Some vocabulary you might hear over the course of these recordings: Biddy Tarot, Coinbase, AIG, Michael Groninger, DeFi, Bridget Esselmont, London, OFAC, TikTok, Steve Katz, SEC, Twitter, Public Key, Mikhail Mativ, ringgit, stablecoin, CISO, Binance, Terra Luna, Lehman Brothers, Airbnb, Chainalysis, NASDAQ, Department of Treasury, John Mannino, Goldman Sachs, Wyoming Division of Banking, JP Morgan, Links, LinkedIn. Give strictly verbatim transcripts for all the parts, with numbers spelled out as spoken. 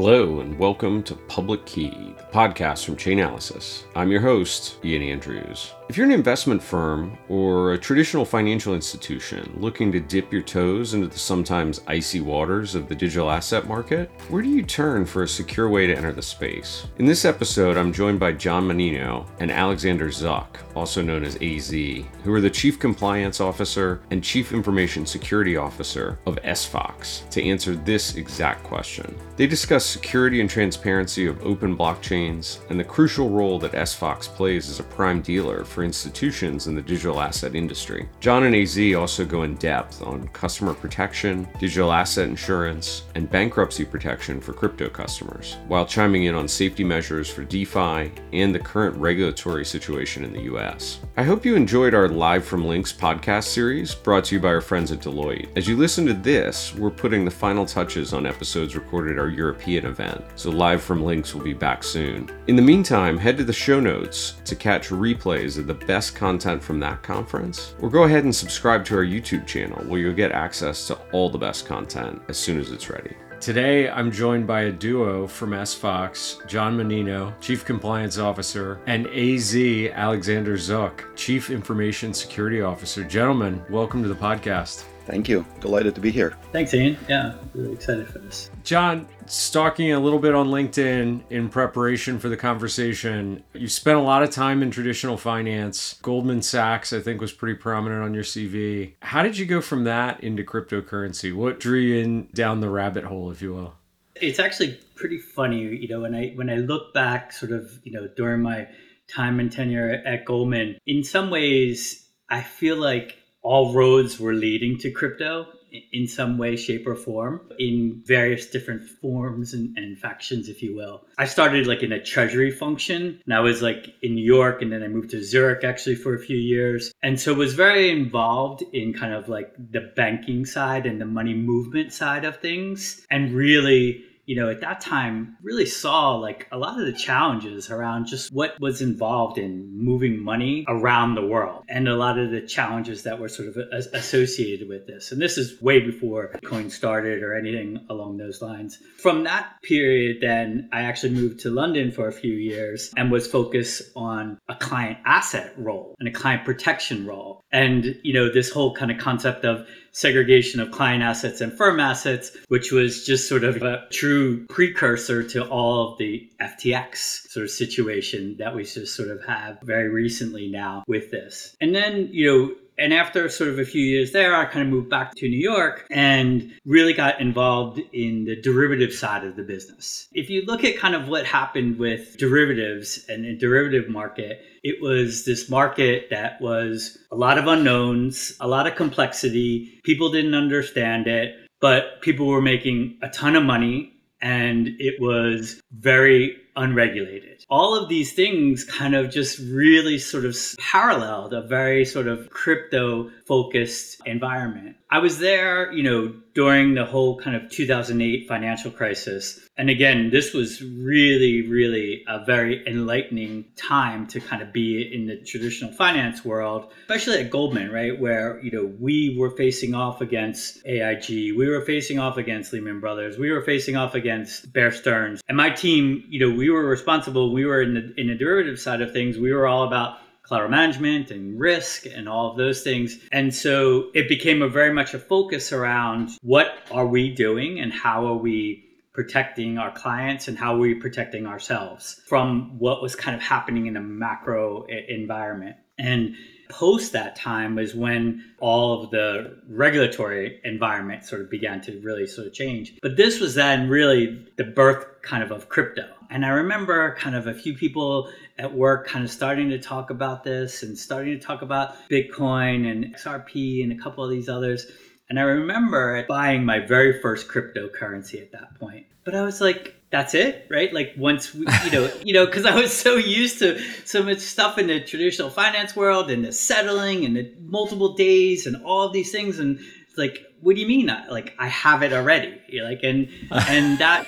Hello and welcome to Public Key, the podcast from Chainalysis. I'm your host, Ian Andrews. If you're an investment firm or a traditional financial institution looking to dip your toes into the sometimes icy waters of the digital asset market, where do you turn for a secure way to enter the space? In this episode, I'm joined by John Mannino and Alexander Zhuk, also known as A Z, who are the Chief Compliance Officer and Chief Information Security Officer of S F O X, to answer this exact question. They discuss security and transparency of open blockchains, and the crucial role that S F O X plays as a prime dealer for institutions in the digital asset industry. John and A Z also go in depth on customer protection, digital asset insurance, and bankruptcy protection for crypto customers, while chiming in on safety measures for DeFi and the current regulatory situation in the U S. I hope you enjoyed our Live from Links podcast series brought to you by our friends at Deloitte. As you listen to this, we're putting the final touches on episodes recorded at our European event, so Live from Links will be back soon. In the meantime, head to the show notes to catch replays of the best content from that conference, or go ahead and subscribe to our YouTube channel where you'll get access to all the best content as soon as it's ready. Today, I'm joined by a duo from S F O X, John Mannino, Chief Compliance Officer, and A Z, Alexander Zhuk, Chief Information Security Officer. Gentlemen, welcome to the podcast. Thank you. Delighted to be here. Thanks, Ian. Yeah, really excited for this. John, stalking a little bit on LinkedIn in preparation for the conversation, you spent a lot of time in traditional finance. Goldman Sachs, I think, was pretty prominent on your C V. How did you go from that into cryptocurrency? What drew you in down the rabbit hole, if you will? It's actually pretty funny, you know, when I when I look back sort of, you know, during my time and tenure at Goldman, in some ways, I feel like all roads were leading to crypto in some way, shape, or form, in various different forms and, and factions, if you will. I started like in a treasury function, and I was like in New York, and then I moved to Zurich actually for a few years. And so was very involved in kind of like the banking side and the money movement side of things. And really, you know, at that time, really saw like a lot of the challenges around just what was involved in moving money around the world, and a lot of the challenges that were sort of a- associated with this. And this is way before Bitcoin started or anything along those lines. From that period, then I actually moved to London for a few years and was focused on a client asset role and a client protection role. And, you know, this whole kind of concept of segregation of client assets and firm assets, which was just sort of a true precursor to all of the F T X sort of situation that we just sort of have very recently now with this. And then, you know, and after sort of a few years there, I kind of moved back to New York and really got involved in the derivative side of the business. If you look at kind of what happened with derivatives and the derivative market, it was this market that was a lot of unknowns, a lot of complexity. People didn't understand it, but people were making a ton of money, and it was very unregulated. All of these things kind of just really sort of paralleled a very sort of crypto-focused environment. I was there, you know, during the whole kind of two thousand eight financial crisis. And again, this was really, really a very enlightening time to kind of be in the traditional finance world, especially at Goldman, right? Where, you know, we were facing off against A I G. We were facing off against Lehman Brothers. We were facing off against Bear Stearns. And my team, you know, we were responsible. We were in the, in the derivative side of things. We were all about collateral management and risk and all of those things. And so it became a very much a focus around what are we doing and how are we protecting our clients and how are we protecting ourselves from what was kind of happening in a macro environment. And post that time is when all of the regulatory environment sort of began to really sort of change. But this was then really the birth kind of of crypto. And I remember kind of a few people at work kind of starting to talk about this and starting to talk about Bitcoin and X R P and a couple of these others. And I remember buying my very first cryptocurrency at that point. But I was like, that's it, right? Like once we, you know, you know, because I was so used to so much stuff in the traditional finance world and the settling and the multiple days and all of these things. And it's like, what do you mean? I, like, I have it already. Like, and and that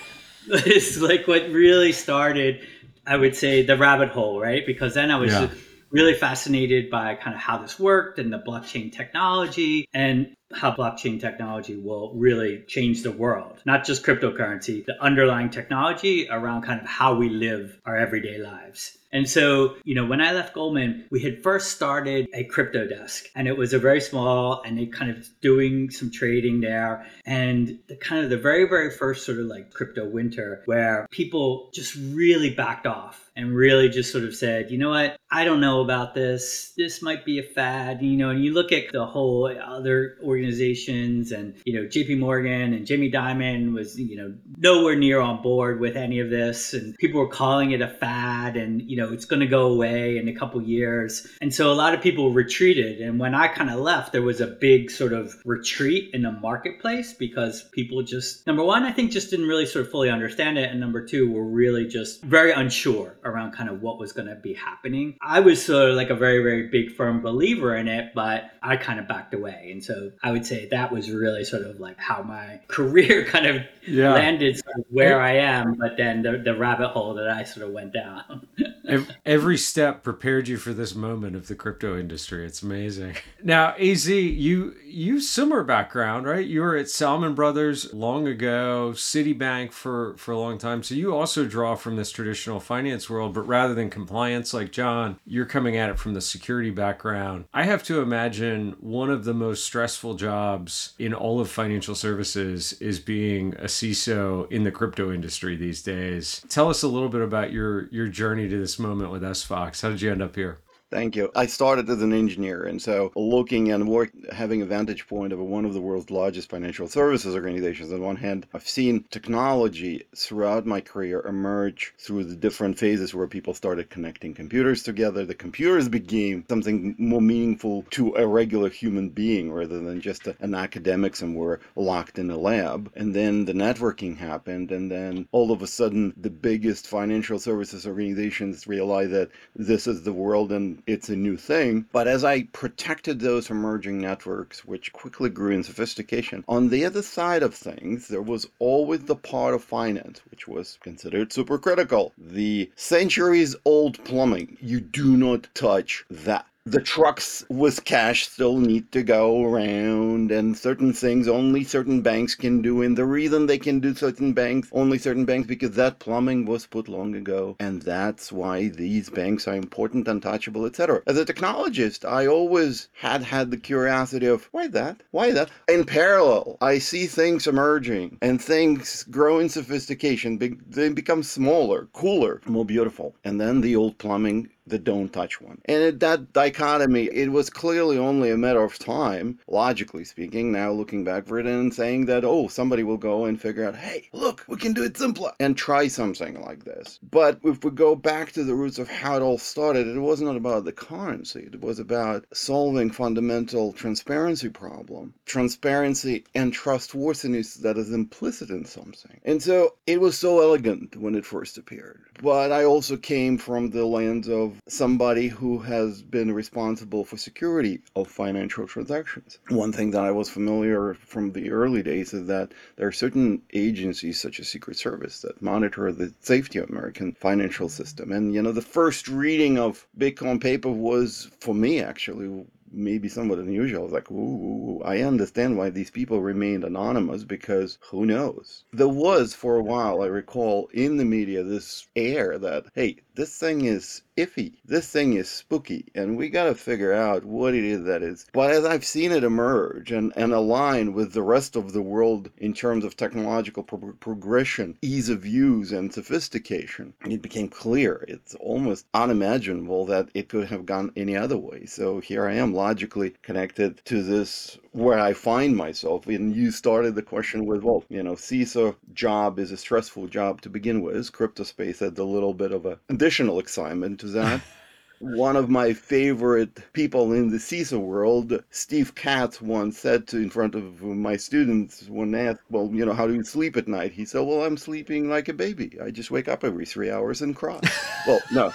is like what really started, I would say, the rabbit hole, right? Because then I was yeah. really fascinated by kind of how this worked and the blockchain technology. And how blockchain technology will really change the world, not just cryptocurrency, the underlying technology around kind of how we live our everyday lives. And so, you know, when I left Goldman, we had first started a crypto desk, and it was a very small, and they kind of doing some trading there. And the kind of the very, very first sort of like crypto winter where people just really backed off and really just sort of said, you know what, I don't know about this. This might be a fad, you know, and you look at the whole other organizations and, you know, J P Morgan and Jamie Dimon was, you know, nowhere near on board with any of this. And people were calling it a fad and, you know, Know, it's going to go away in a couple years. And so a lot of people retreated. And when I kind of left, there was a big sort of retreat in the marketplace because people just, number one, I think just didn't really sort of fully understand it. And number two, were really just very unsure around kind of what was going to be happening. I was sort of like a very, very big firm believer in it, but I kind of backed away. And so I would say that was really sort of like how my career kind of yeah. landed sort of where I am, but then the, the rabbit hole that I sort of went down. Every step prepared you for this moment of the crypto industry. It's amazing. Now, A Z, you you similar background, right? You were at Salomon Brothers long ago, Citibank for, for a long time. So you also draw from this traditional finance world, but rather than compliance like John, you're coming at it from the security background. I have to imagine one of the most stressful jobs in all of financial services is being a C I S O in the crypto industry these days. Tell us a little bit about your, your journey to this moment with S F O X. How did you end up here? Thank you. I started as an engineer, and so looking and work, having a vantage point of one of the world's largest financial services organizations. On one hand, I've seen technology throughout my career emerge through the different phases where people started connecting computers together. The computers became something more meaningful to a regular human being rather than just an academic somewhere locked in a lab. And then the networking happened, and then all of a sudden, the biggest financial services organizations realized that this is the world and it's a new thing. But as I protected those emerging networks, which quickly grew in sophistication, on the other side of things, there was always the part of finance, which was considered super critical. The centuries-old plumbing, you do not touch that. The trucks with cash still need to go around, and certain things only certain banks can do. And the reason they can do certain banks, only certain banks, because that plumbing was put long ago. And that's why these banks are important, untouchable, et cetera. As a technologist, I always had had the curiosity of why that? Why that? In parallel, I see things emerging and things grow in sophistication. They become smaller, cooler, more beautiful. And then the old plumbing, the don't touch one. And it, that dichotomy, it was clearly only a matter of time, logically speaking, now looking back for it and saying that, oh, somebody will go and figure out, hey, look, we can do it simpler and try something like this. But if we go back to the roots of how it all started, it was not about the currency. It was about solving fundamental transparency problem, transparency and trustworthiness that is implicit in something. And so it was so elegant when it first appeared. But I also came from the lands of somebody who has been responsible for security of financial transactions. One thing that I was familiar from the early days is that there are certain agencies such as Secret Service that monitor the safety of American financial system. And, you know, the first reading of Bitcoin paper was, for me actually, maybe somewhat unusual. I was like, ooh, I understand why these people remained anonymous, because who knows? There was, for a while, I recall, in the media, this air that, hey, this thing is iffy, this thing is spooky, and we got to figure out what it is that is. But as I've seen it emerge and, and align with the rest of the world in terms of technological pro- progression, ease of use, and sophistication, it became clear. It's almost unimaginable that it could have gone any other way. So here I am, logically connected to this where I find myself. And you started the question with, well, you know, C I S O job is a stressful job to begin with. Crypto space adds a little bit of a additional excitement to that. One of my favorite people in the C I S O world, Steve Katz, once said to in front of my students when they asked, well, you know, how do you sleep at night? He said, well, I'm sleeping like a baby. I just wake up every three hours and cry. Well, no.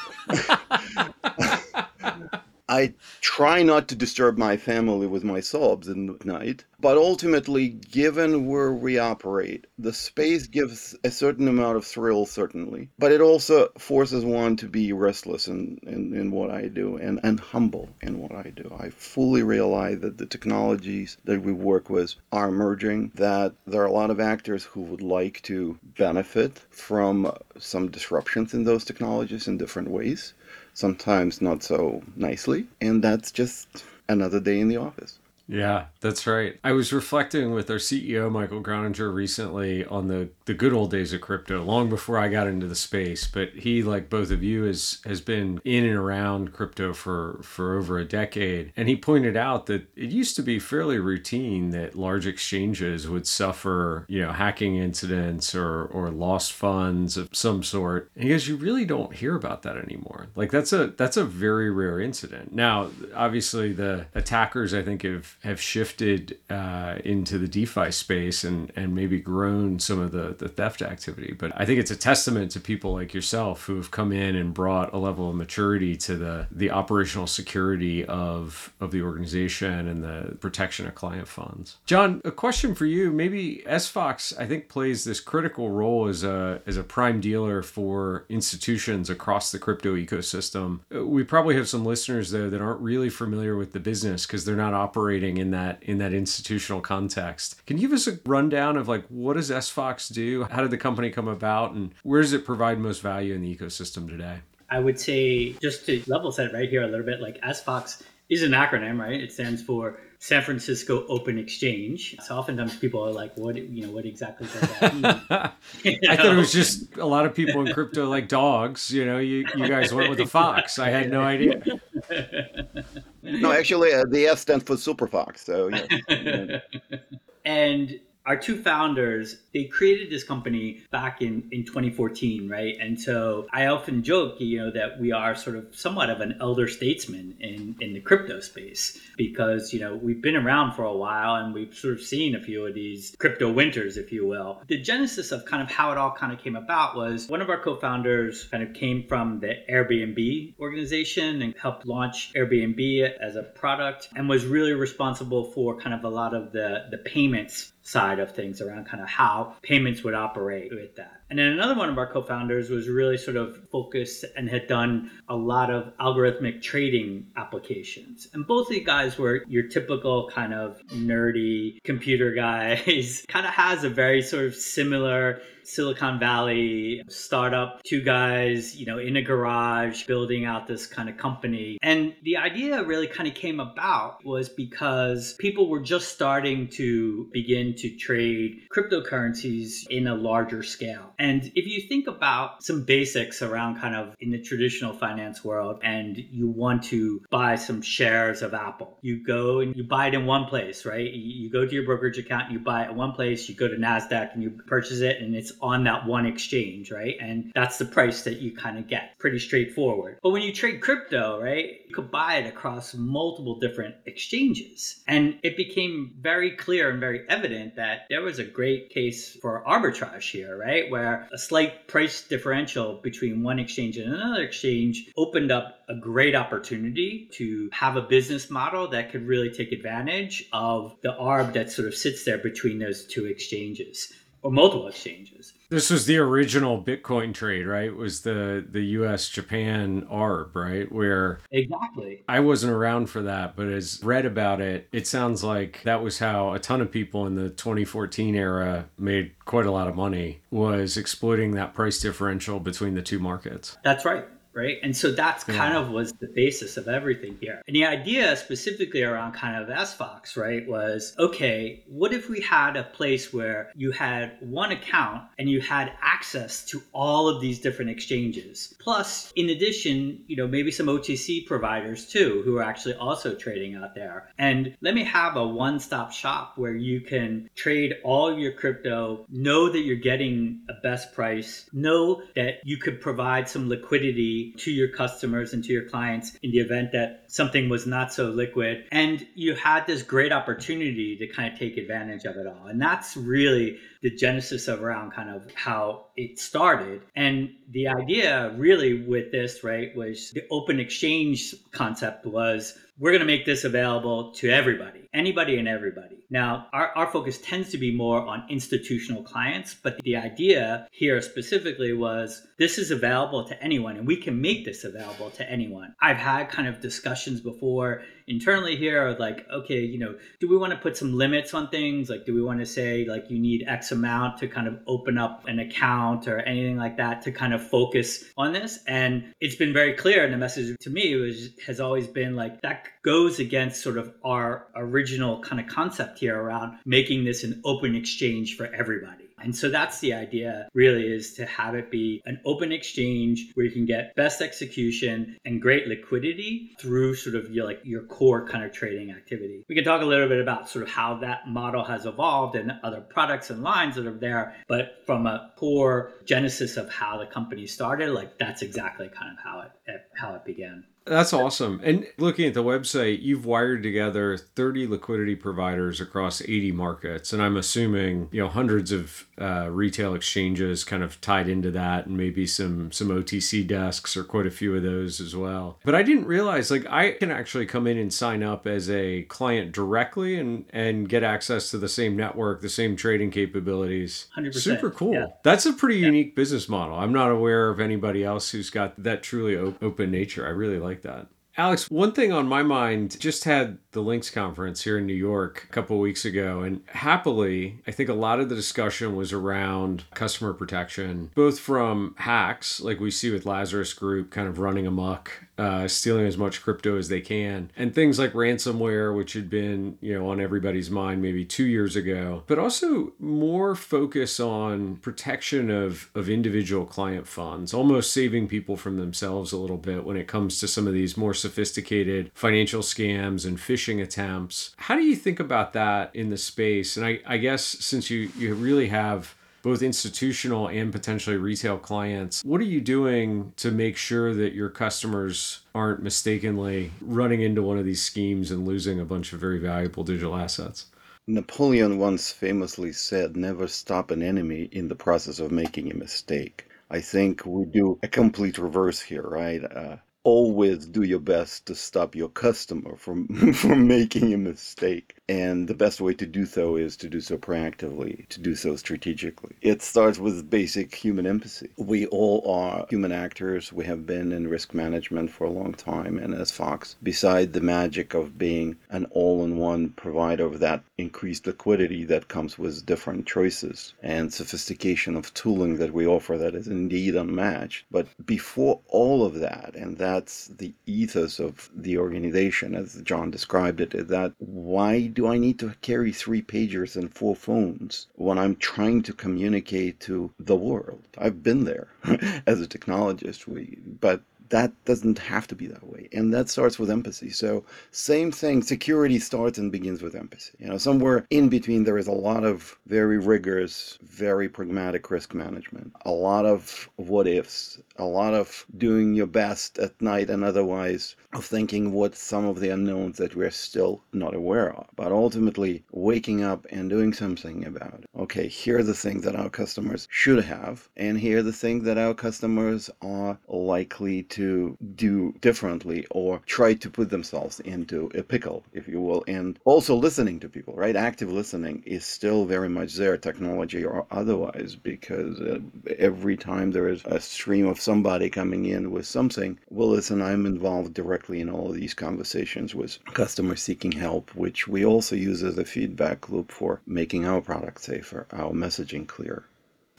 I try not to disturb my family with my sobs at night, but ultimately, given where we operate, the space gives a certain amount of thrill, certainly, but it also forces one to be restless in, in, in what I do and, and humble in what I do. I fully realize that the technologies that we work with are emerging, that there are a lot of actors who would like to benefit from some disruptions in those technologies in different ways. Sometimes not so nicely. And that's just another day in the office. Yeah, that's right. I was reflecting with our C E O, Michael Groninger, recently on the, the good old days of crypto, long before I got into the space. But he, like both of you, is, has been in and around crypto for, for over a decade. And he pointed out that it used to be fairly routine that large exchanges would suffer, you know, hacking incidents or, or lost funds of some sort. And he goes, you really don't hear about that anymore. Like, that's a, that's a very rare incident. Now, obviously, the attackers, I think, have have shifted uh, into the DeFi space and, and maybe grown some of the, the theft activity. But I think it's a testament to people like yourself who have come in and brought a level of maturity to the, the operational security of, of the organization and the protection of client funds. John, a question for you. Maybe S F O X, I think, plays this critical role as a, as a prime dealer for institutions across the crypto ecosystem. We probably have some listeners, though, that aren't really familiar with the business because they're not operating in that in that institutional context. Can you give us a rundown of, like, what does S F O X do? How did the company come about, and where does it provide most value in the ecosystem today? I would say, just to level set right here a little bit, like, S F O X is an acronym, right? It stands for San Francisco Open Exchange. So oftentimes people are like, what, you know, what exactly does that mean? I thought it was just a lot of people in crypto like dogs, you know, you, you guys went with the fox. I had no idea. No, actually, uh, the F stands for Super Fox. So, yeah. And our two founders, they created this company back in, in twenty fourteen, right? And so I often joke, you know, that we are sort of somewhat of an elder statesman in, in the crypto space because, you know, we've been around for a while and we've sort of seen a few of these crypto winters, if you will. The genesis of kind of how it all kind of came about was one of our co-founders kind of came from the Airbnb organization and helped launch Airbnb as a product and was really responsible for kind of a lot of the, the payments side of things around kind of how payments would operate with that. And then another one of our co-founders was really sort of focused and had done a lot of algorithmic trading applications. And both of these guys were your typical kind of nerdy computer guys, kind of has a very sort of similar Silicon Valley startup, two guys, you know, in a garage building out this kind of company. And the idea really kind of came about was because people were just starting to begin to trade cryptocurrencies in a larger scale. And if you think about some basics around kind of in the traditional finance world, and you want to buy some shares of Apple, you go and you buy it in one place, right? You go to your brokerage account, you buy it in one place, you go to NASDAQ and you purchase it, and it's on that one exchange, right? And that's the price that you kind of get. Pretty straightforward. But when you trade crypto, right, you could buy it across multiple different exchanges. And it became very clear and very evident that there was a great case for arbitrage here, right? Where a slight price differential between one exchange and another exchange opened up a great opportunity to have a business model that could really take advantage of the arb that sort of sits there between those two exchanges. Or multiple exchanges. This was the original Bitcoin trade, right? It was the, the U S Japan arb, right? Where exactly. I wasn't around for that, but as read about it, it sounds like that was how a ton of people in the twenty fourteen era made quite a lot of money, was exploiting that price differential between the two markets. That's right. Right. And so that's kind yeah. of was the basis of everything here. And the idea specifically around kind of S F O X, right, was, okay, what if we had a place where you had one account and you had access to all of these different exchanges? Plus, in addition, you know, maybe some O T C providers too, who are actually also trading out there. And let me have a one-stop shop where you can trade all your crypto, know that you're getting a best price, know that you could provide some liquidity to your customers and to your clients in the event that something was not so liquid. And you had this great opportunity to kind of take advantage of it all. And that's really the genesis of around kind of how it started. And the idea really with this, right, was the open exchange concept was, we're going to make this available to everybody, anybody and everybody. Now, our, our focus tends to be more on institutional clients, but the idea here specifically was this is available to anyone and we can make this available to anyone. I've had kind of discussions before internally here of like, okay, you know, do we want to put some limits on things? Like, do we want to say like you need X amount to kind of open up an account or anything like that to kind of focus on this? And it's been very clear, and the message to me was, has always been like that goes against sort of our original kind of concept here around making this an open exchange for everybody. And so that's the idea really, is to have it be an open exchange where you can get best execution and great liquidity through sort of your, like your core kind of trading activity. We can talk a little bit about sort of how that model has evolved and other products and lines that are there, but from a core genesis of how the company started, like that's exactly kind of how it how it began. That's awesome. And looking at the website, you've wired together thirty liquidity providers across eighty markets. And I'm assuming, you know, hundreds of uh, retail exchanges kind of tied into that, and maybe some some O T C desks or quite a few of those as well. But I didn't realize, like, I can actually come in and sign up as a client directly and, and get access to the same network, the same trading capabilities. one hundred percent. Super cool. Yeah. That's a pretty yeah. unique business model. I'm not aware of anybody else who's got that truly op- open nature. I really like that. Alex, one thing on my mind, just had the Links conference here in New York a couple of weeks ago. And happily, I think a lot of the discussion was around customer protection, both from hacks, like we see with Lazarus Group kind of running amok, uh, stealing as much crypto as they can, and things like ransomware, which had been, you know, on everybody's mind maybe two years ago, but also more focus on protection of, of individual client funds, almost saving people from themselves a little bit when it comes to some of these more sophisticated financial scams and phishing attempts. How do you think about that in the space? And I, I guess since you, you really have both institutional and potentially retail clients, what are you doing to make sure that your customers aren't mistakenly running into one of these schemes and losing a bunch of very valuable digital assets? Napoleon once famously said, never stop an enemy in the process of making a mistake. I think we do a complete reverse here, right? Uh, Always do your best to stop your customer from, from making a mistake. And the best way to do so is to do so proactively, to do so strategically. It starts with basic human empathy. We all are human actors. We have been in risk management for a long time. And as S F O X, beside the magic of being an all-in-one provider of that increased liquidity that comes with different choices and sophistication of tooling that we offer that is indeed unmatched. But before all of that, and that That's the ethos of the organization, as John described it, is that why do I need to carry three pagers and four phones when I'm trying to communicate to the world? I've been there as a technologist, we, but that doesn't have to be that way. And that starts with empathy. So same thing, security starts and begins with empathy. You know, somewhere in between, there is a lot of very rigorous, very pragmatic risk management, a lot of what ifs, a lot of doing your best at night and otherwise, of thinking what some of the unknowns that we're still not aware of, but ultimately waking up and doing something about it. Okay, here are the things that our customers should have, and here are the things that our customers are likely to to do differently or try to put themselves into a pickle, if you will. And also listening to people, right? Active listening is still very much there, technology or otherwise, because uh, every time there is a stream of somebody coming in with something, well, listen, I'm involved directly in all of these conversations with customers seeking help, which we also use as a feedback loop for making our product safer, our messaging clearer.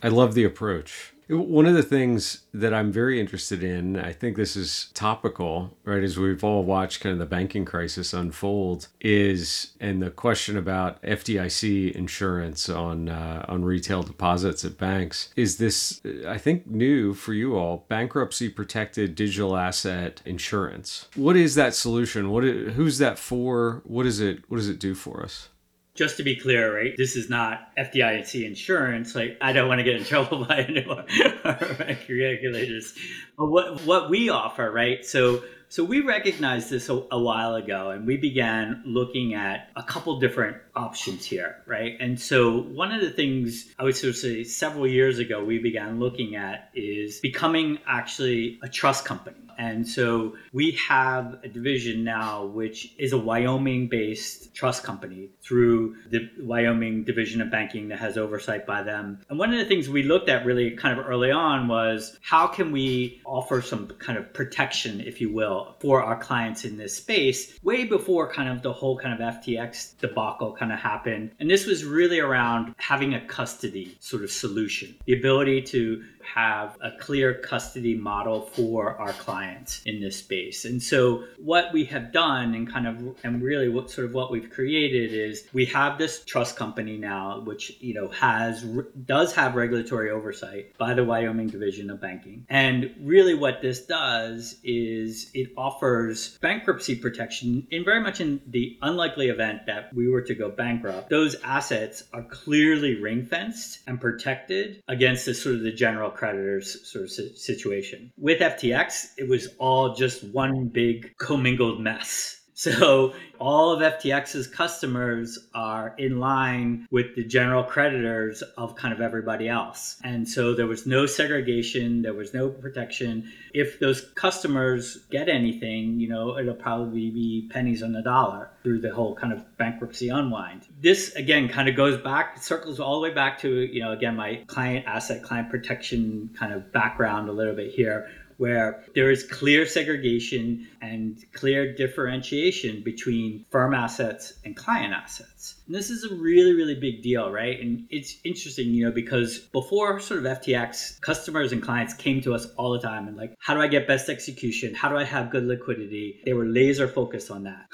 I love the approach. One of the things that I'm very interested in, I think this is topical, right, as we've all watched kind of the banking crisis unfold, is, and the question about F D I C insurance on uh, on retail deposits at banks, is this, I think, new for you all, bankruptcy-protected digital asset insurance. What is that solution? What is, who's that for? What is it? What does it do for us? Just to be clear, right? This is not F D I C insurance. Like, I don't want to get in trouble by any of our bank regulators. But what what we offer, right? So so we recognized this a, a while ago, and we began looking at a couple different options here, right? And so one of the things I would sort of say several years ago we began looking at is becoming actually a trust company. And so we have a division now, which is a Wyoming-based trust company through the Wyoming Division of Banking that has oversight by them. And one of the things we looked at really kind of early on was how can we offer some kind of protection, if you will, for our clients in this space way before kind of the whole kind of F T X debacle kind of happened. And this was really around having a custody sort of solution, the ability to have a clear custody model for our clients in this space. And so what we have done and kind of, and really what sort of what we've created is we have this trust company now, which, you know, has, does have regulatory oversight by the Wyoming Division of Banking. And really what this does is it offers bankruptcy protection in very much in the unlikely event that we were to go bankrupt. Those assets are clearly ring-fenced and protected against the sort of the general creditors sort of situation. With F T X, it was all just one big commingled mess. So all of F T X's customers are in line with the general creditors of kind of everybody else. And so there was no segregation, there was no protection. If those customers get anything, you know, it'll probably be pennies on the dollar through the whole kind of bankruptcy unwind. This, again, kind of goes back, circles all the way back to, you know, again, my client asset, client protection kind of background a little bit here, where there is clear segregation and clear differentiation between firm assets and client assets. And this is a really, really big deal, right? And it's interesting, you know, because before sort of F T X, customers and clients came to us all the time and like, how do I get best execution? How do I have good liquidity? They were laser focused on that.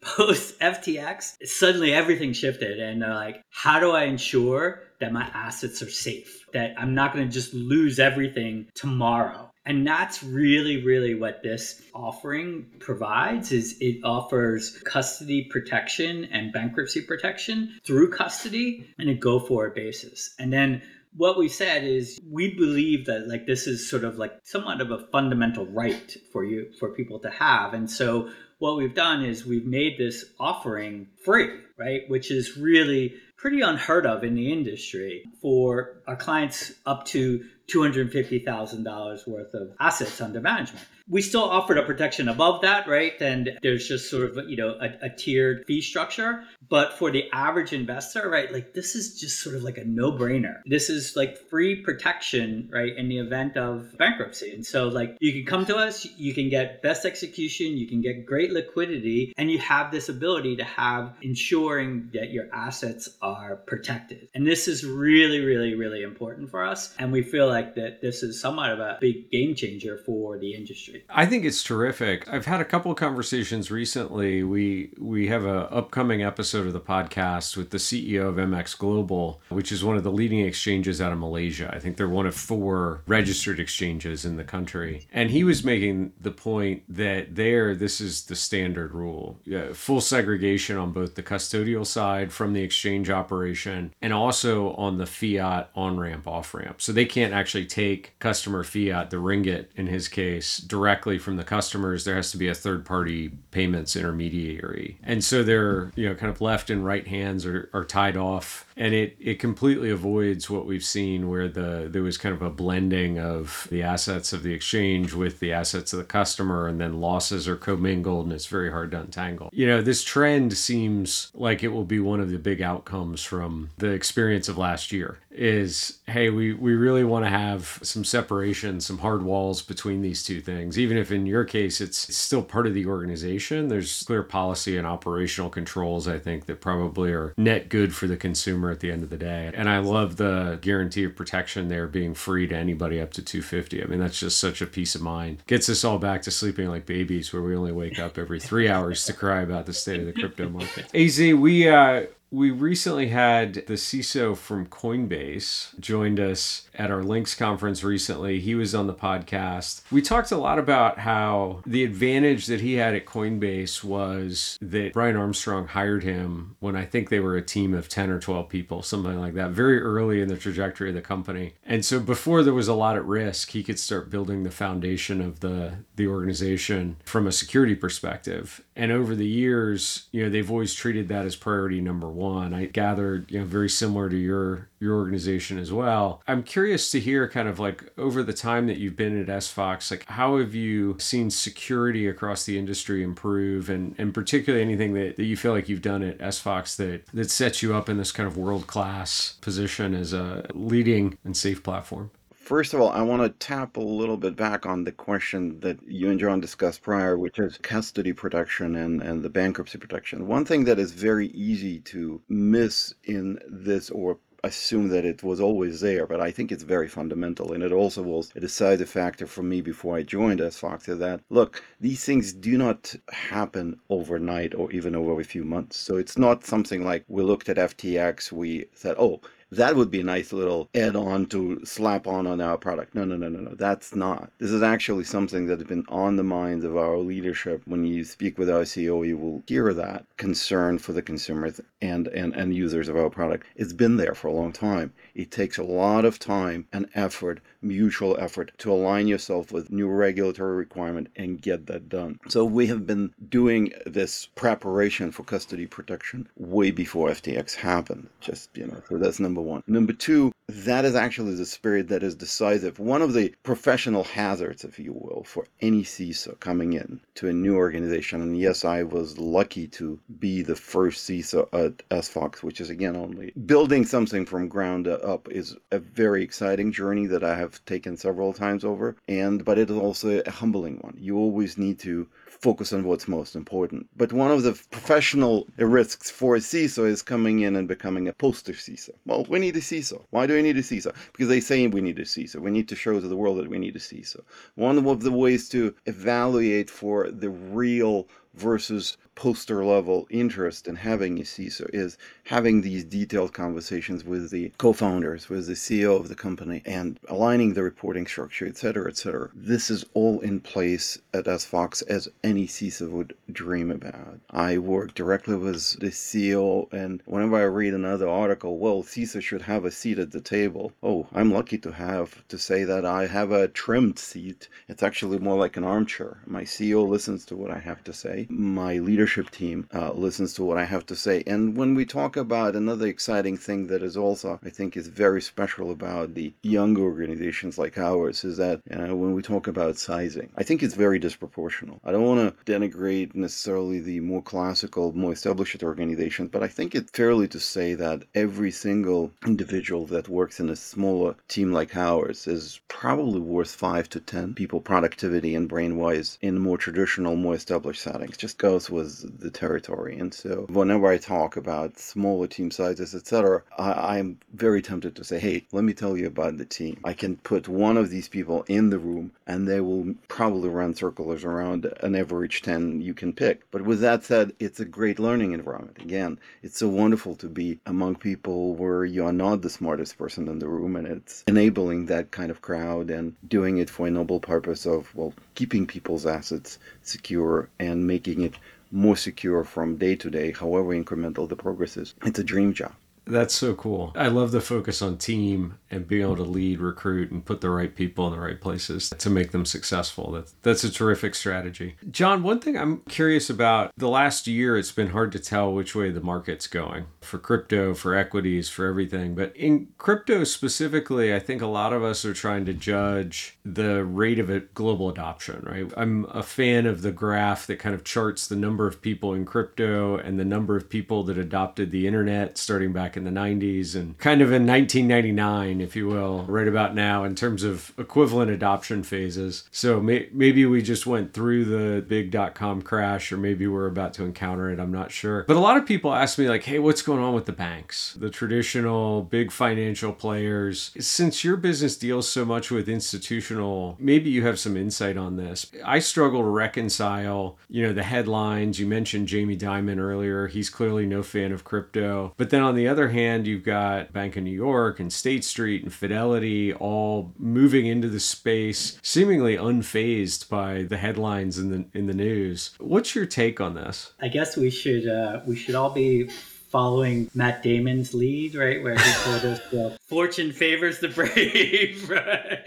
Post F T X, suddenly everything shifted and they're like, how do I ensure that my assets are safe? That I'm not going to just lose everything tomorrow. And that's really, really what this offering provides is it offers custody protection and bankruptcy protection through custody on a go-forward basis. And then what we said is we believe that like this is sort of like somewhat of a fundamental right for you, for people to have. And so what we've done is we've made this offering free, right? Which is really pretty unheard of in the industry for our clients up to two hundred fifty thousand dollars worth of assets under management. We still offered a protection above that, right? And there's just sort of, you know, a, a tiered fee structure. But for the average investor, right, like this is just sort of like a no-brainer. This is like free protection, right, in the event of bankruptcy. And so like you can come to us, you can get best execution, you can get great liquidity, and you have this ability to have ensuring that your assets are protected. And this is really, really, really important for us. And we feel like that this is somewhat of a big game changer for the industry. I think it's terrific. I've had a couple of conversations recently. We we have an upcoming episode of the podcast with the C E O of M X Global, which is one of the leading exchanges out of Malaysia. I think they're one of four registered exchanges in the country. And he was making the point that there, this is the standard rule. Yeah, full segregation on both the custodial side from the exchange operation and also on the fiat on-ramp, off-ramp. So they can't actually actually take customer fiat, the ringgit in his case, directly from the customers. There has to be a third-party payments intermediary. And so they're, you know, kind of left and right hands are, are tied off. And it it completely avoids what we've seen where the there was kind of a blending of the assets of the exchange with the assets of the customer, and then losses are commingled and it's very hard to untangle. You know, this trend seems like it will be one of the big outcomes from the experience of last year is, hey, we, we really want to have some separation, some hard walls between these two things. Even if in your case, it's, it's still part of the organization, there's clear policy and operational controls, I think, that probably are net good for the consumer at the end of the day. And I love the guarantee of protection there being free to anybody up to two hundred fifty. I mean, that's just such a peace of mind. Gets us all back to sleeping like babies where we only wake up every three hours to cry about the state of the crypto market. A Z, we uh We recently had the C I S O from Coinbase joined us at our Links conference recently. He was on the podcast. We talked a lot about how the advantage that he had at Coinbase was that Brian Armstrong hired him when I think they were a team of ten or twelve people, something like that, very early in the trajectory of the company. And so before there was a lot at risk, he could start building the foundation of the, the organization from a security perspective. And over the years, you know, they've always treated that as priority number one. I gathered, you know, very similar to your your organization as well. I'm curious to hear kind of like over the time that you've been at S F O X, like how have you seen security across the industry improve, and, and particularly anything that, that you feel like you've done at S F O X that, that sets you up in this kind of world-class position as a leading and safe platform? First of all, I want to tap a little bit back on the question that you and John discussed prior, which is custody protection and, and the bankruptcy protection. One thing that is very easy to miss in this, or assume that it was always there, but I think it's very fundamental. And it also was a decided factor for me before I joined S F O X is that, look, these things do not happen overnight or even over a few months. So it's not something like we looked at F T X, we said, oh, that would be a nice little add-on to slap on on our product. No, no, no, no, no. That's not. This is actually something that has been on the minds of our leadership. When you speak with our C E O, you will hear that concern for the consumers and, and, and users of our product. It's been there for a long time. It takes a lot of time and effort, mutual effort, to align yourself with new regulatory requirement and get that done. So we have been doing this preparation for custody protection way before F T X happened. Just, you know, so that's number one. Number two, that is actually the spirit that is decisive. One of the professional hazards, if you will, for any C I S O coming in to a new organization. And yes, I was lucky to be the first C I S O at S F O X, which is again only building something from ground up is a very exciting journey that I have taken several times over. And but it is also a humbling one. You always need to focus on what's most important. But one of the professional risks for a C I S O is coming in and becoming a poster C I S O. Well, we need a C I S O. Why do we need a C I S O? Because they say we need a C I S O. We need to show to the world that we need a C I S O. One of the ways to evaluate for the real versus poster level interest in having a C I S O is having these detailed conversations with the co-founders, with the C E O of the company, and aligning the reporting structure, et cetera, et cetera. This is all in place at S F O X as any C I S O would dream about. I work directly with the C E O, and whenever I read another article, well, C I S O should have a seat at the table. Oh, I'm lucky to have to say that I have a trimmed seat. It's actually more like an armchair. My C E O listens to what I have to say. My leadership team uh, listens to what I have to say. And when we talk about another exciting thing that is also, I think, is very special about the young organizations like ours is that uh, when we talk about sizing, I think it's very disproportional. I don't want to denigrate necessarily the more classical, more established organizations, but I think it's fairly to say that every single individual that works in a smaller team like ours is probably worth five to ten people productivity and brain-wise in more traditional, more established settings. Just goes with the territory. And so whenever I talk about smaller team sizes, et cetera, I am very tempted to say, hey, let me tell you about the team. I can put one of these people in the room and they will probably run circles around an average ten you can pick. But with that said, it's a great learning environment. Again, it's so wonderful to be among people where you are not the smartest person in the room, and it's enabling that kind of crowd and doing it for a noble purpose of, well, keeping people's assets secure and making it more secure from day to day, however incremental the progress is. It's a dream job. That's so cool. I love the focus on team and being able to lead, recruit, and put the right people in the right places to make them successful. That's, that's a terrific strategy. John, one thing I'm curious about, the last year, it's been hard to tell which way the market's going for crypto, for equities, for everything. But in crypto specifically, I think a lot of us are trying to judge the rate of it, global adoption, right? I'm a fan of the graph that kind of charts the number of people in crypto and the number of people that adopted the internet starting back in the nineties and kind of in nineteen ninety-nine, if you will, right about now in terms of equivalent adoption phases. So may- maybe we just went through the big dot-com crash, or maybe we're about to encounter it. I'm not sure. But a lot of people ask me like, hey, what's going on with the banks, the traditional big financial players? Since your business deals so much with institutional, maybe you have some insight on this. I struggle to reconcile, you know, the headlines. You mentioned Jamie Dimon earlier. He's clearly no fan of crypto. But then on the other hand, you've got Bank of New York and State Street and Fidelity all moving into the space, seemingly unfazed by the headlines in the in the news. What's your take on this? I guess we should uh, we should all be following Matt Damon's lead, right, where he told us, "Fortune favors the brave." Right?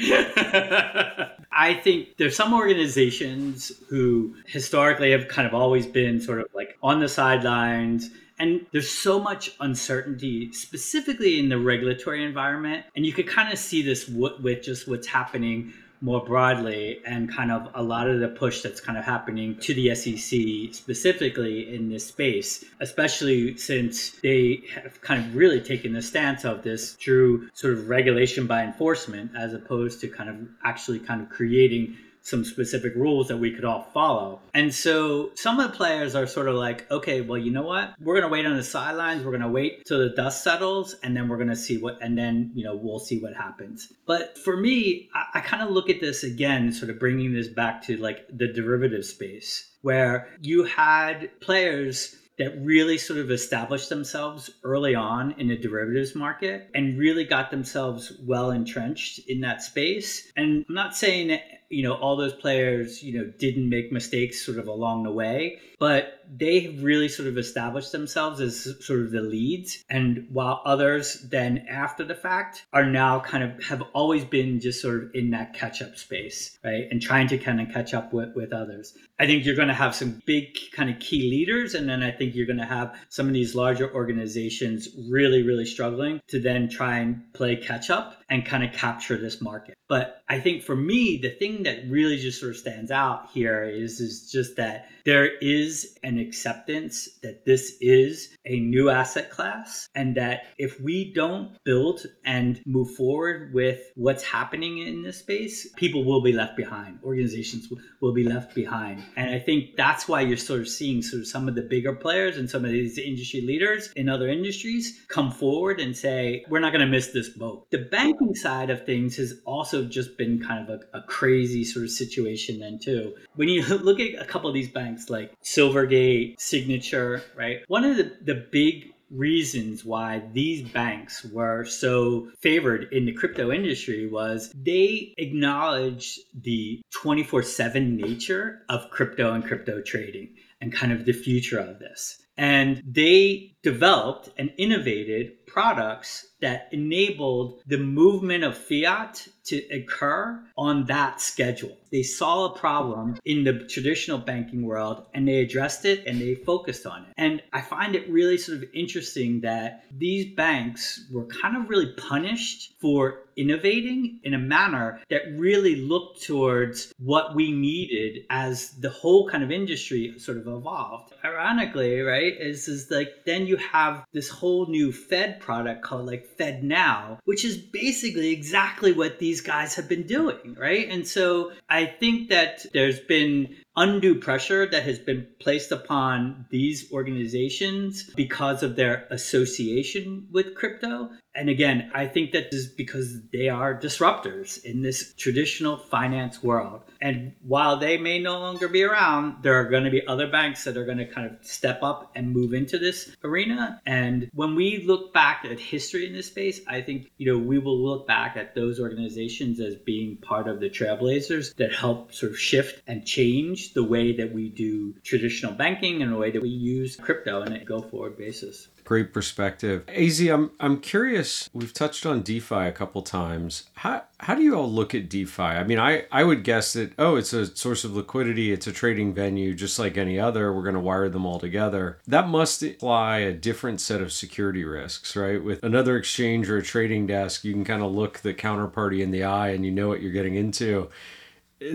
I think there's some organizations who historically have kind of always been sort of like on the sidelines. And there's so much uncertainty, specifically in the regulatory environment. And you could kind of see this w- with just what's happening more broadly and kind of a lot of the push that's kind of happening to the S E C specifically in this space, especially since they have kind of really taken the stance of this through sort of regulation by enforcement, as opposed to kind of actually kind of creating some specific rules that we could all follow. And so some of the players are sort of like, okay, well, you know what? We're going to wait on the sidelines. We're going to wait till the dust settles, and then we're going to see what, and then, you know, we'll see what happens. But for me, I, I kind of look at this again, sort of bringing this back to like the derivative space, where you had players that really sort of established themselves early on in the derivatives market and really got themselves well entrenched in that space. And I'm not saying that, you know, all those players, you know, didn't make mistakes sort of along the way, but they really sort of established themselves as sort of the leads. And while others then after the fact are now kind of have always been just sort of in that catch up space, right? And trying to kind of catch up with, with others. I think you're going to have some big kind of key leaders. And then I think you're going to have some of these larger organizations really, really struggling to then try and play catch up and kind of capture this market. But I think for me, the thing that really just sort of stands out here is, is just that there is an acceptance that this is a new asset class, and that if we don't build and move forward with what's happening in this space, people will be left behind. Organizations will be left behind. And I think that's why you're sort of seeing sort of some of the bigger players and some of these industry leaders in other industries come forward and say, we're not going to miss this boat. The banking side of things has also just been kind of a, a crazy sort of situation then too. When you look at a couple of these banks like Silvergate, Signature, right? One of the, the big reasons why these banks were so favored in the crypto industry was they acknowledged the twenty-four seven nature of crypto and crypto trading and kind of the future of this. And they developed and innovated products that enabled the movement of fiat to occur on that schedule. They saw a problem in the traditional banking world and they addressed it and they focused on it. And I find it really sort of interesting that these banks were kind of really punished for innovating in a manner that really looked towards what we needed as the whole kind of industry sort of evolved. Ironically, right, is, is like then you have this whole new Fed product called like Fed Now, which is basically exactly what these guys have been doing, right? And so I think that there's been undue pressure that has been placed upon these organizations because of their association with crypto. And again, I think that is because they are disruptors in this traditional finance world. And while they may no longer be around, there are going to be other banks that are going to kind of step up and move into this arena. And when we look back at history in this space, I think, you know, we will look back at those organizations as being part of the trailblazers that help sort of shift and change the way that we do traditional banking and the way that we use crypto on a go-forward basis. Great perspective. A Z, I'm I'm curious, we've touched on DeFi a couple times. How how do you all look at DeFi? I mean, I, I would guess that, oh, it's a source of liquidity. It's a trading venue just like any other. We're going to wire them all together. That must imply a different set of security risks, right? With another exchange or a trading desk, you can kind of look the counterparty in the eye and you know what you're getting into.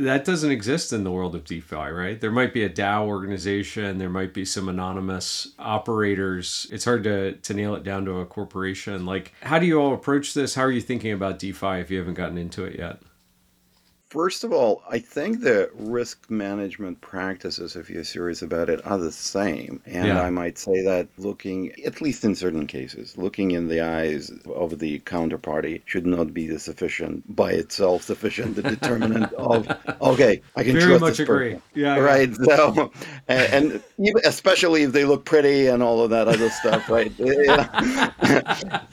That doesn't exist in the world of DeFi, right? There might be a DAO organization. There might be some anonymous operators. It's hard to, to nail it down to a corporation. Like, how do you all approach this? How are you thinking about DeFi if you haven't gotten into it yet? First of all, I think the risk management practices, if you're serious about it, are the same. And yeah. I might say that looking, at least in certain cases, looking in the eyes of the counterparty should not be the sufficient, by itself sufficient, the determinant of, okay, I can Very trust much this agree. Person. Yeah, right? Yeah. So, and, and especially if they look pretty and all of that other stuff, right?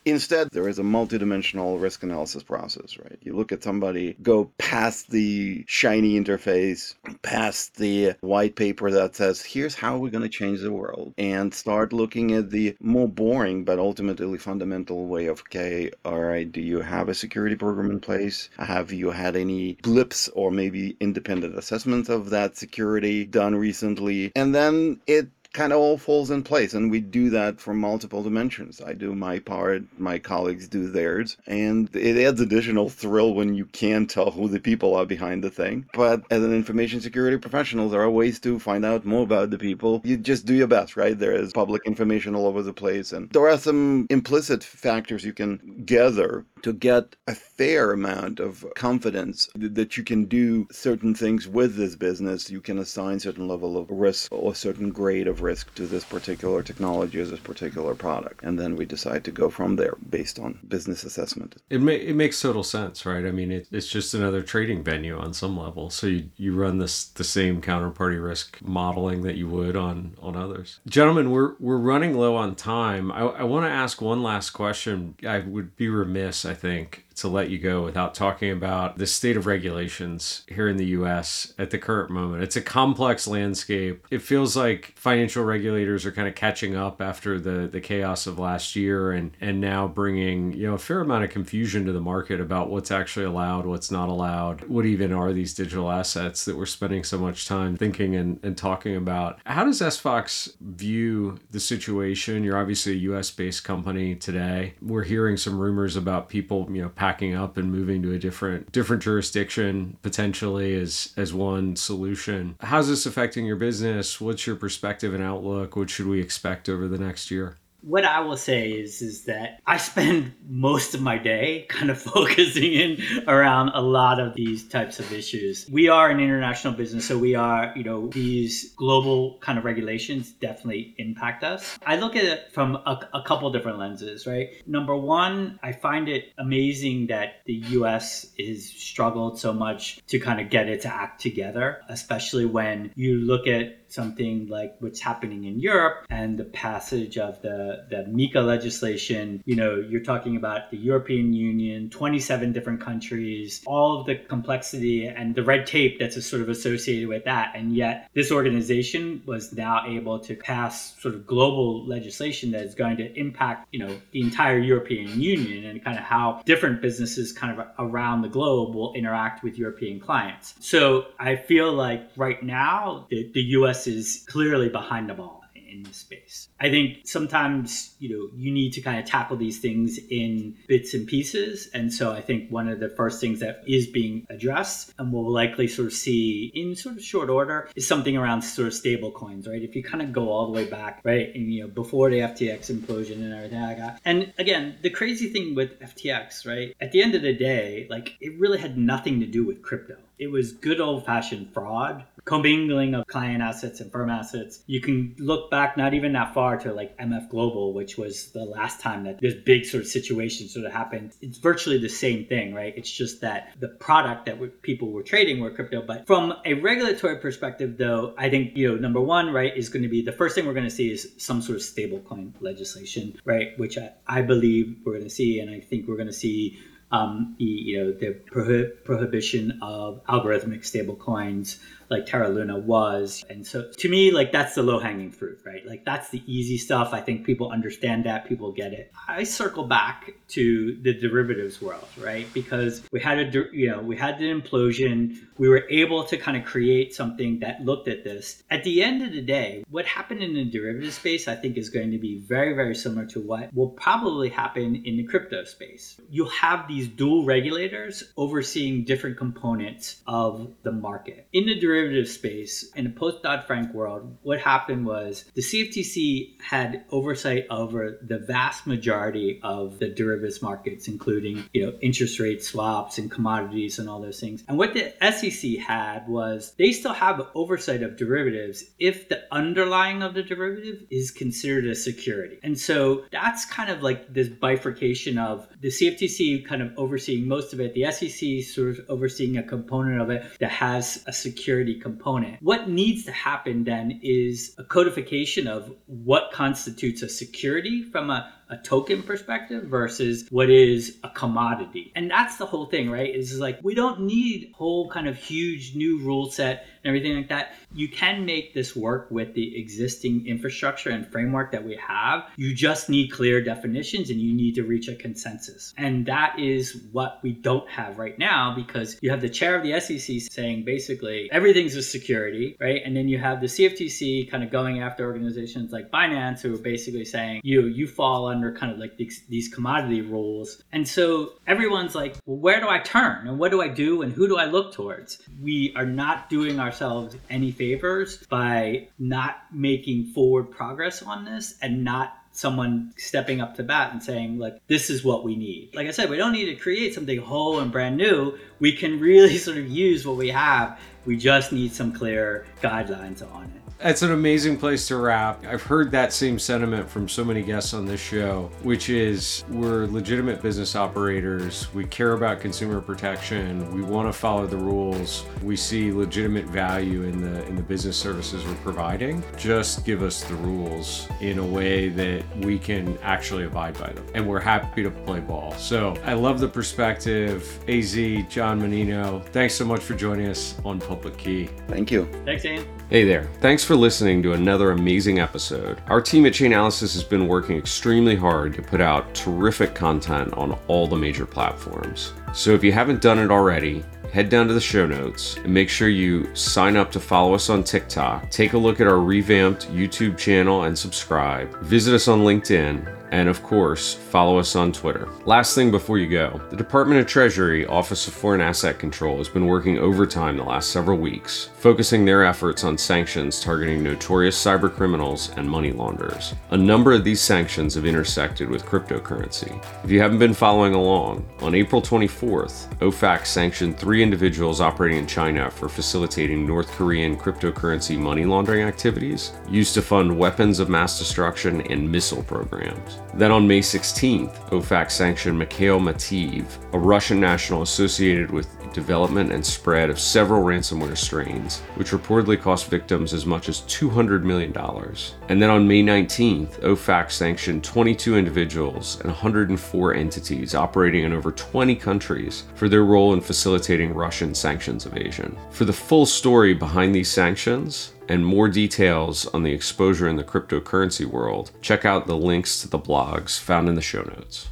Instead, there is a multidimensional risk analysis process, right? You look at somebody, go past past the shiny interface, past the white paper that says, here's how we're going to change the world, and start looking at the more boring but ultimately fundamental way of, okay, all right, do you have a security program in place? Have you had any blips or maybe independent assessments of that security done recently? And then it kind of all falls in place, and we do that from multiple dimensions. I do my part, my colleagues do theirs, and it adds additional thrill when you can tell who the people are behind the thing. But as an information security professional, there are ways to find out more about the people. You just do your best, right? There is public information all over the place, and there are some implicit factors you can gather to get a fair amount of confidence that you can do certain things with this business. You can assign certain level of risk or certain grade of risk to this particular technology or this particular product. And then we decide to go from there based on business assessment. It, ma- it makes total sense, right? I mean, it, it's just another trading venue on some level. So you, you run this the same counterparty risk modeling that you would on, on others. Gentlemen, we're we're running low on time. I, I want to ask one last question. I would be remiss, I think, to let you go without talking about the state of regulations here in the U S at the current moment. It's a complex landscape. It feels like financial regulators are kind of catching up after the, the chaos of last year and, and now bringing, you know, a fair amount of confusion to the market about what's actually allowed, what's not allowed, what even are these digital assets that we're spending so much time thinking and, and talking about. How does S F O X view the situation? You're obviously a U S-based company today. We're hearing some rumors about people, you know, packing up and moving to a different different jurisdiction potentially as as one solution. How's this affecting your business? What's your perspective and outlook? What should we expect over the next year? What I will say is, is that I spend most of my day kind of focusing in around a lot of these types of issues. We are an international business, so we are, you know, these global kind of regulations definitely impact us. I look at it from a, a couple different lenses, right? Number one, I find it amazing that the U S has struggled so much to kind of get its act together, especially when you look at something like what's happening in Europe and the passage of the, the MiCA legislation. You know, you're talking about the European Union, twenty-seven different countries, all of the complexity and the red tape that's sort of associated with that. And yet this organization was now able to pass sort of global legislation that is going to impact, you know, the entire European Union and kind of how different businesses kind of around the globe will interact with European clients. So I feel like right now the, the U S is clearly behind the ball in this space. I think sometimes, you know, you need to kind of tackle these things in bits and pieces. And so I think one of the first things that is being addressed and we'll likely sort of see in sort of short order is something around sort of stable coins, right? If you kind of go all the way back, right? And, you know, before the F T X implosion and everything like that. And again, the crazy thing with F T X, right? At the end of the day, like it really had nothing to do with crypto. It was good old fashioned fraud, commingling of client assets and firm assets. You can look back not even that far to like M X Global, which was the last time that this big sort of situation sort of happened. It's virtually the same thing, right? It's just that the product that people were trading were crypto. But from a regulatory perspective, though, I think, you know, number one, right, is going to be the first thing we're going to see is some sort of stablecoin legislation, right? Which I, I believe we're going to see. And I think we're going to see Um, the, you know, the prohi- prohibition of algorithmic stable coins like Terra Luna was. And so to me, like that's the low hanging fruit, right? Like that's the easy stuff. I think people understand that, people get it. I circle back to the derivatives world, right? Because we had a, you know, we had the implosion. We were able to kind of create something that looked at this. At the end of the day, what happened in the derivative space, I think is going to be very, very similar to what will probably happen in the crypto space. You'll have these dual regulators overseeing different components of the market. In the derivative space, in the post-Dodd-Frank world, what happened was the C F T C had oversight over the vast majority of the derivatives markets, including, you know, interest rate swaps and commodities and all those things. And what the S E C had was they still have oversight of derivatives if the underlying of the derivative is considered a security. And so that's kind of like this bifurcation of the C F T C kind of overseeing most of it, the S E C sort of overseeing a component of it that has a security component. What needs to happen then is a codification of what constitutes a security from a a token perspective versus what is a commodity. And that's the whole thing, right? Is like, we don't need whole kind of huge new rule set and everything like that. You can make this work with the existing infrastructure and framework that we have. You just need clear definitions and you need to reach a consensus. And that is what we don't have right now, because you have the chair of the S E C saying basically everything's a security, right? And then you have the C F T C kind of going after organizations like Binance, who are basically saying, you, you fall under kind of like these, these commodity rules. And so everyone's like, well, where do I turn? And what do I do? And who do I look towards? We are not doing ourselves any favors by not making forward progress on this and not someone stepping up to bat and saying, like, this is what we need. Like I said, we don't need to create something whole and brand new. We can really sort of use what we have. We just need some clear guidelines on it. That's an amazing place to wrap. I've heard that same sentiment from so many guests on this show, which is we're legitimate business operators. We care about consumer protection. We want to follow the rules. We see legitimate value in the in the business services we're providing. Just give us the rules in a way that we can actually abide by them. And we're happy to play ball. So I love the perspective. A Z, John Mannino, thanks so much for joining us on Public Key. Thank you. Thanks, Ian. Hey there. Thanks for listening to another amazing episode. Our team at Chainalysis has been working extremely hard to put out terrific content on all the major platforms. So if you haven't done it already, head down to the show notes and make sure you sign up to follow us on TikTok. Take a look at our revamped YouTube channel and subscribe. Visit us on LinkedIn. And of course, follow us on Twitter. Last thing before you go, the Department of Treasury Office of Foreign Asset Control has been working overtime the last several weeks, focusing their efforts on sanctions targeting notorious cyber criminals and money launderers. A number of these sanctions have intersected with cryptocurrency. If you haven't been following along, on April twenty-fourth, O FAC sanctioned three individuals operating in China for facilitating North Korean cryptocurrency money laundering activities used to fund weapons of mass destruction and missile programs. Then on May sixteenth, O FAC sanctioned Mikhail Mativ, a Russian national associated with development and spread of several ransomware strains, which reportedly cost victims as much as two hundred million dollars. And then on May nineteenth, O FAC sanctioned twenty-two individuals and one hundred four entities operating in over twenty countries for their role in facilitating Russian sanctions evasion. For the full story behind these sanctions, and more details on the exposure in the cryptocurrency world, check out the links to the blogs found in the show notes.